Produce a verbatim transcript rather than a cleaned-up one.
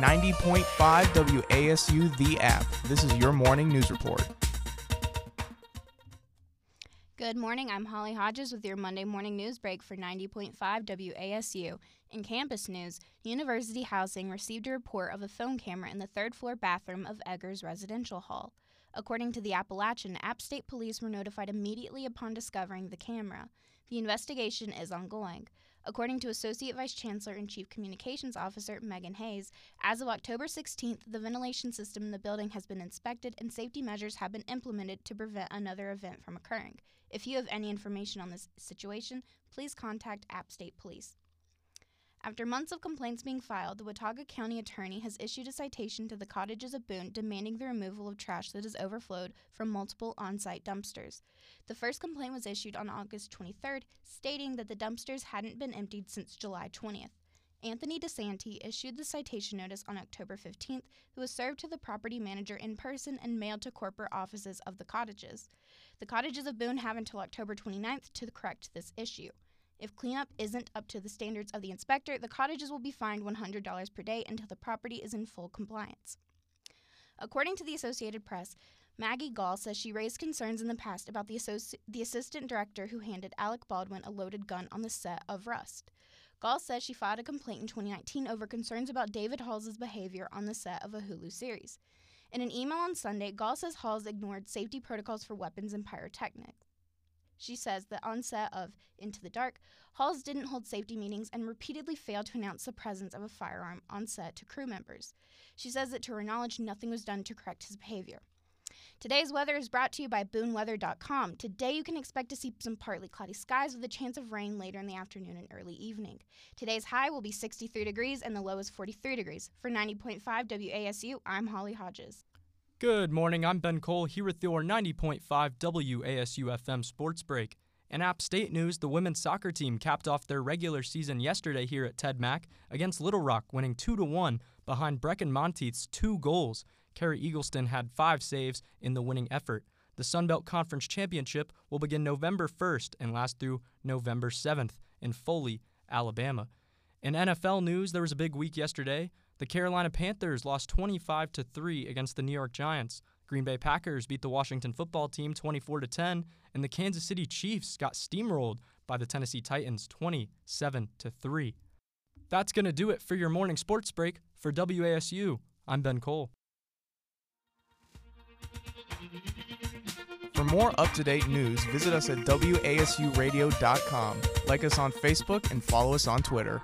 ninety point five W A S U, the app. This is your morning news report. Good morning, I'm Holly Hodges with your Monday morning news break for ninety point five W A S U. In campus news, University Housing received a report of a phone camera in the third floor bathroom of Eggers Residential Hall. According to the Appalachian, App State Police were notified immediately upon discovering the camera. The investigation is ongoing. According to Associate Vice Chancellor and Chief Communications Officer Megan Hayes, as of October sixteenth, the ventilation system in the building has been inspected and safety measures have been implemented to prevent another event from occurring. If you have any information on this situation, please contact App State Police. After months of complaints being filed, the Watauga County Attorney has issued a citation to the Cottages of Boone demanding the removal of trash that has overflowed from multiple on-site dumpsters. The first complaint was issued on August twenty-third, stating that the dumpsters hadn't been emptied since July twentieth. Anthony DeSanti issued the citation notice on October fifteenth, that was served to the property manager in person and mailed to corporate offices of the cottages. The Cottages of Boone have until October twenty-ninth to correct this issue. If cleanup isn't up to the standards of the inspector, the cottages will be fined one hundred dollars per day until the property is in full compliance. According to the Associated Press, Maggie Gall says she raised concerns in the past about the, associ- the assistant director who handed Alec Baldwin a loaded gun on the set of Rust. Gall says she filed a complaint in twenty nineteen over concerns about David Halls' behavior on the set of a Hulu series. In an email on Sunday, Gall says Halls ignored safety protocols for weapons and pyrotechnics. She says that on set of Into the Dark, Halls didn't hold safety meetings and repeatedly failed to announce the presence of a firearm on set to crew members. She says that to her knowledge, nothing was done to correct his behavior. Today's weather is brought to you by Boone Weather dot com. Today you can expect to see some partly cloudy skies with a chance of rain later in the afternoon and early evening. Today's high will be sixty-three degrees and the low is forty-three degrees. For ninety point five W A S U, I'm Holly Hodges. Good morning, I'm Ben Cole here with your ninety point five W A S U F M Sports Break. In App State news, the women's soccer team capped off their regular season yesterday here at Ted Mack against Little Rock, winning two to one behind Brecken Monteith's two goals. Kerry Eagleston had five saves in the winning effort. The Sunbelt Conference Championship will begin November first and last through November seventh in Foley, Alabama. In N F L news, there was a big week yesterday. The Carolina Panthers lost twenty-five to three against the New York Giants. Green Bay Packers beat the Washington football team twenty-four to ten, and the Kansas City Chiefs got steamrolled by the Tennessee Titans twenty-seven to three. That's going to do it for your morning sports break. For W A S U, I'm Ben Cole. For more up-to-date news, visit us at W A S U radio dot com. Like us on Facebook and follow us on Twitter.